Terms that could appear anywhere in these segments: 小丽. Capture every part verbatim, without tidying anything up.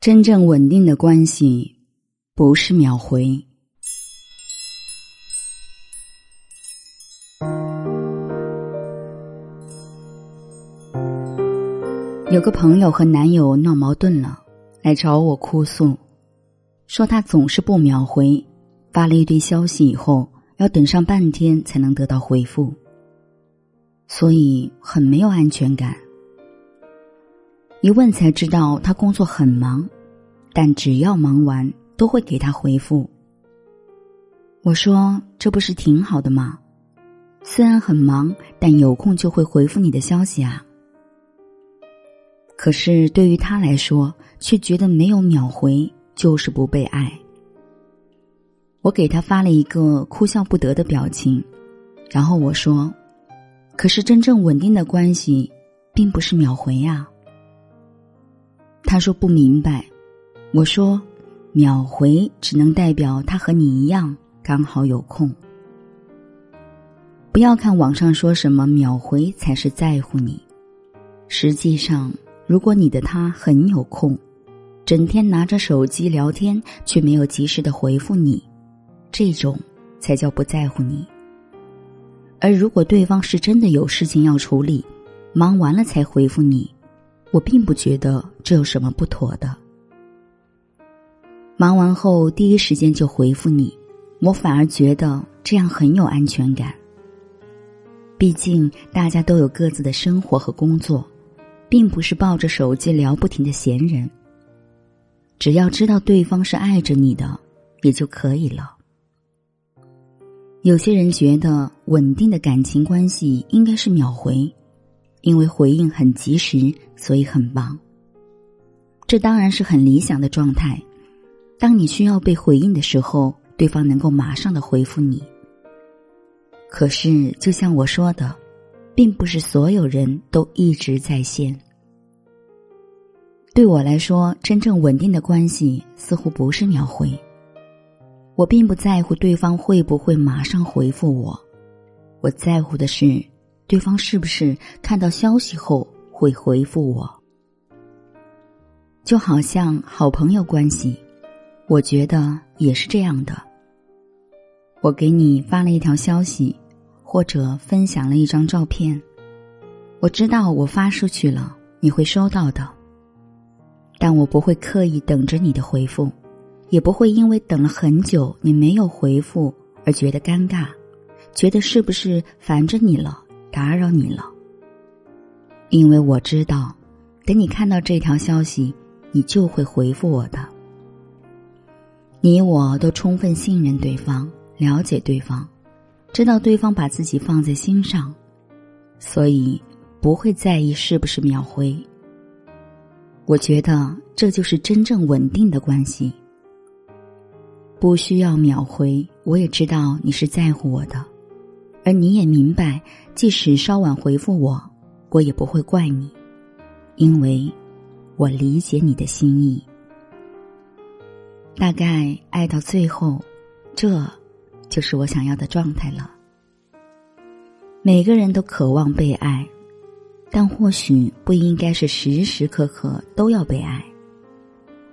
真正稳定的关系不是秒回。有个朋友和男友闹矛盾了，来找我哭诉，说他总是不秒回，发了一堆消息以后要等上半天才能得到回复，所以很没有安全感。一问才知道他工作很忙，但只要忙完都会给他回复。我说这不是挺好的吗？虽然很忙，但有空就会回复你的消息啊。可是对于他来说，却觉得没有秒回就是不被爱。我给他发了一个哭笑不得的表情，然后我说，可是真正稳定的关系并不是秒回啊。他说不明白，我说秒回只能代表他和你一样刚好有空。不要看网上说什么秒回才是在乎你，实际上如果你的他很有空，整天拿着手机聊天却没有及时的回复你，这种才叫不在乎你。而如果对方是真的有事情要处理，忙完了才回复你，我并不觉得这有什么不妥的。忙完后第一时间就回复你，我反而觉得这样很有安全感。毕竟大家都有各自的生活和工作，并不是抱着手机聊不停的闲人。只要知道对方是爱着你的，也就可以了。有些人觉得稳定的感情关系应该是秒回，因为回应很及时，所以很棒。这当然是很理想的状态，当你需要被回应的时候，对方能够马上的回复你。可是就像我说的，并不是所有人都一直在线。对我来说，真正稳定的关系似乎不是秒回。我并不在乎对方会不会马上回复我，我在乎的是对方是不是看到消息后会回复我。就好像好朋友关系，我觉得也是这样的。我给你发了一条消息，或者分享了一张照片，我知道我发出去了你会收到的，但我不会刻意等着你的回复，也不会因为等了很久你没有回复而觉得尴尬，觉得是不是烦着你了，打扰你了。因为我知道等你看到这条消息，你就会回复我的。你我都充分信任对方，了解对方，知道对方把自己放在心上，所以不会在意是不是秒回。我觉得这就是真正稳定的关系。不需要秒回，我也知道你是在乎我的，而你也明白，即使稍晚回复我，我也不会怪你，因为我理解你的心意。大概爱到最后，这就是我想要的状态了。每个人都渴望被爱，但或许不应该是时时刻刻都要被爱，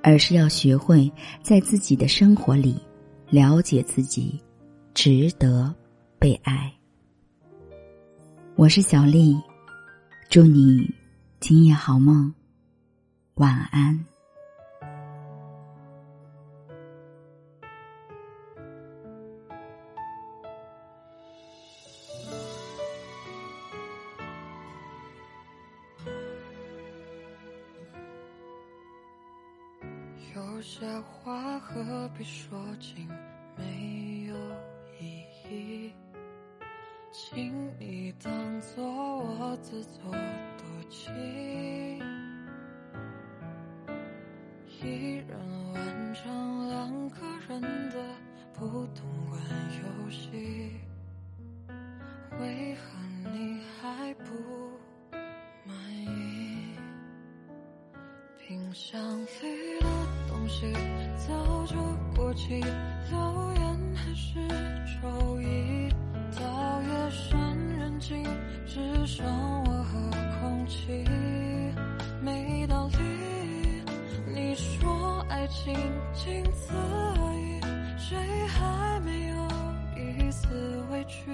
而是要学会在自己的生活里了解自己，值得被爱。我是小丽，祝你今夜好梦，晚安。有些话何必说尽，没有意义，请你当作我自作多情，一人完成两个人的不同款游戏，为何你还不满意？冰箱里的东西早就过期，留言还是周一，到夜深人静，只剩我和空气，没道理，你说静静侧影，谁还没有一丝委屈，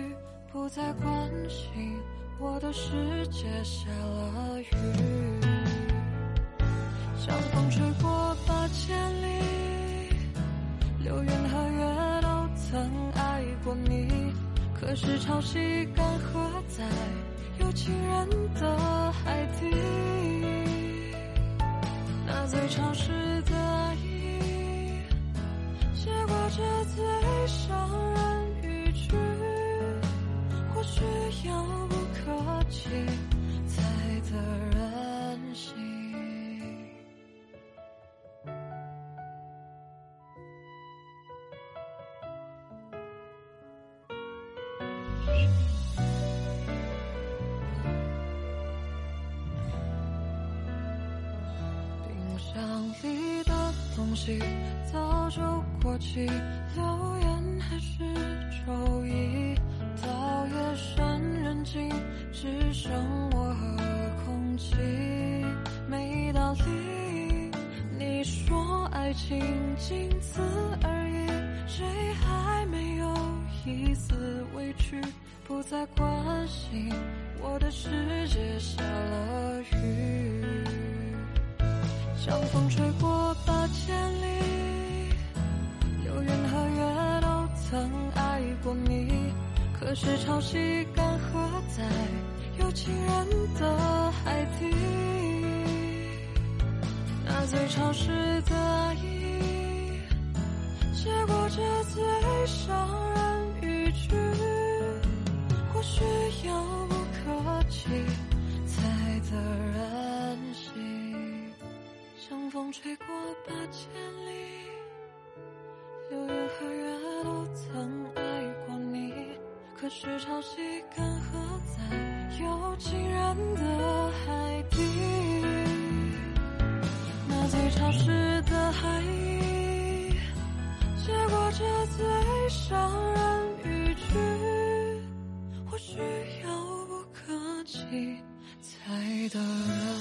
不再关心我的世界下了雨，像风吹过八千里，流云和月都曾爱过你，可是潮汐干涸在有情人的海底，那最潮湿的爱意，写过这最伤人语句，或许遥不可及，才得人心。早就过期，流言还是周一，到夜深人静，只剩我和空气，没道理你说爱情仅此而已，谁还没有一丝委屈，不再关心我的世界下了雨，像风吹过八千里，流云和月都曾爱过你，可是潮汐干涸在有情人的海底，那最潮湿的爱意，写过这最伤人语句，或许遥不可及，才得人心。风吹过八千里，流云和月都曾爱过你，可是潮汐干涸在有情人的海底，那最潮湿的海意，写过这最伤人语句，或许遥不可及，才得人。